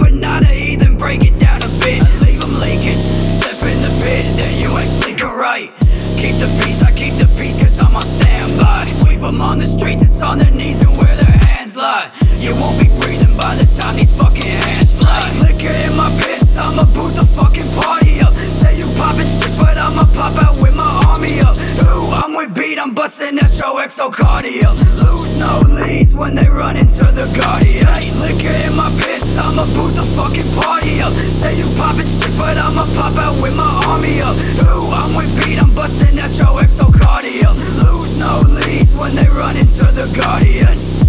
but not a heathen, break it down a bit. Leave them leaking, step in the pit, then you ain't sleeping right. Keep the peace, I keep the peace, cause I'm on standby. Sweep them on the streets, it's on their knees and where their hands lie. You won't be breathing by the time these fucking hands fly. Liquor in my piss, I'ma boot the fucking party up. Say you poppin' shit, but I'ma pop out with my army up. Ooh, I'm with beat, I'm bustin' at your exocardium. Lose no leads when they run into the guardian. Liquor in my piss, I'ma boot the fucking party up. Say you poppin' shit, but I'ma pop out with my army up. Ooh, I'm with beat, I'm bustin' at your exocardium. Lose no leads when they run into the guardian.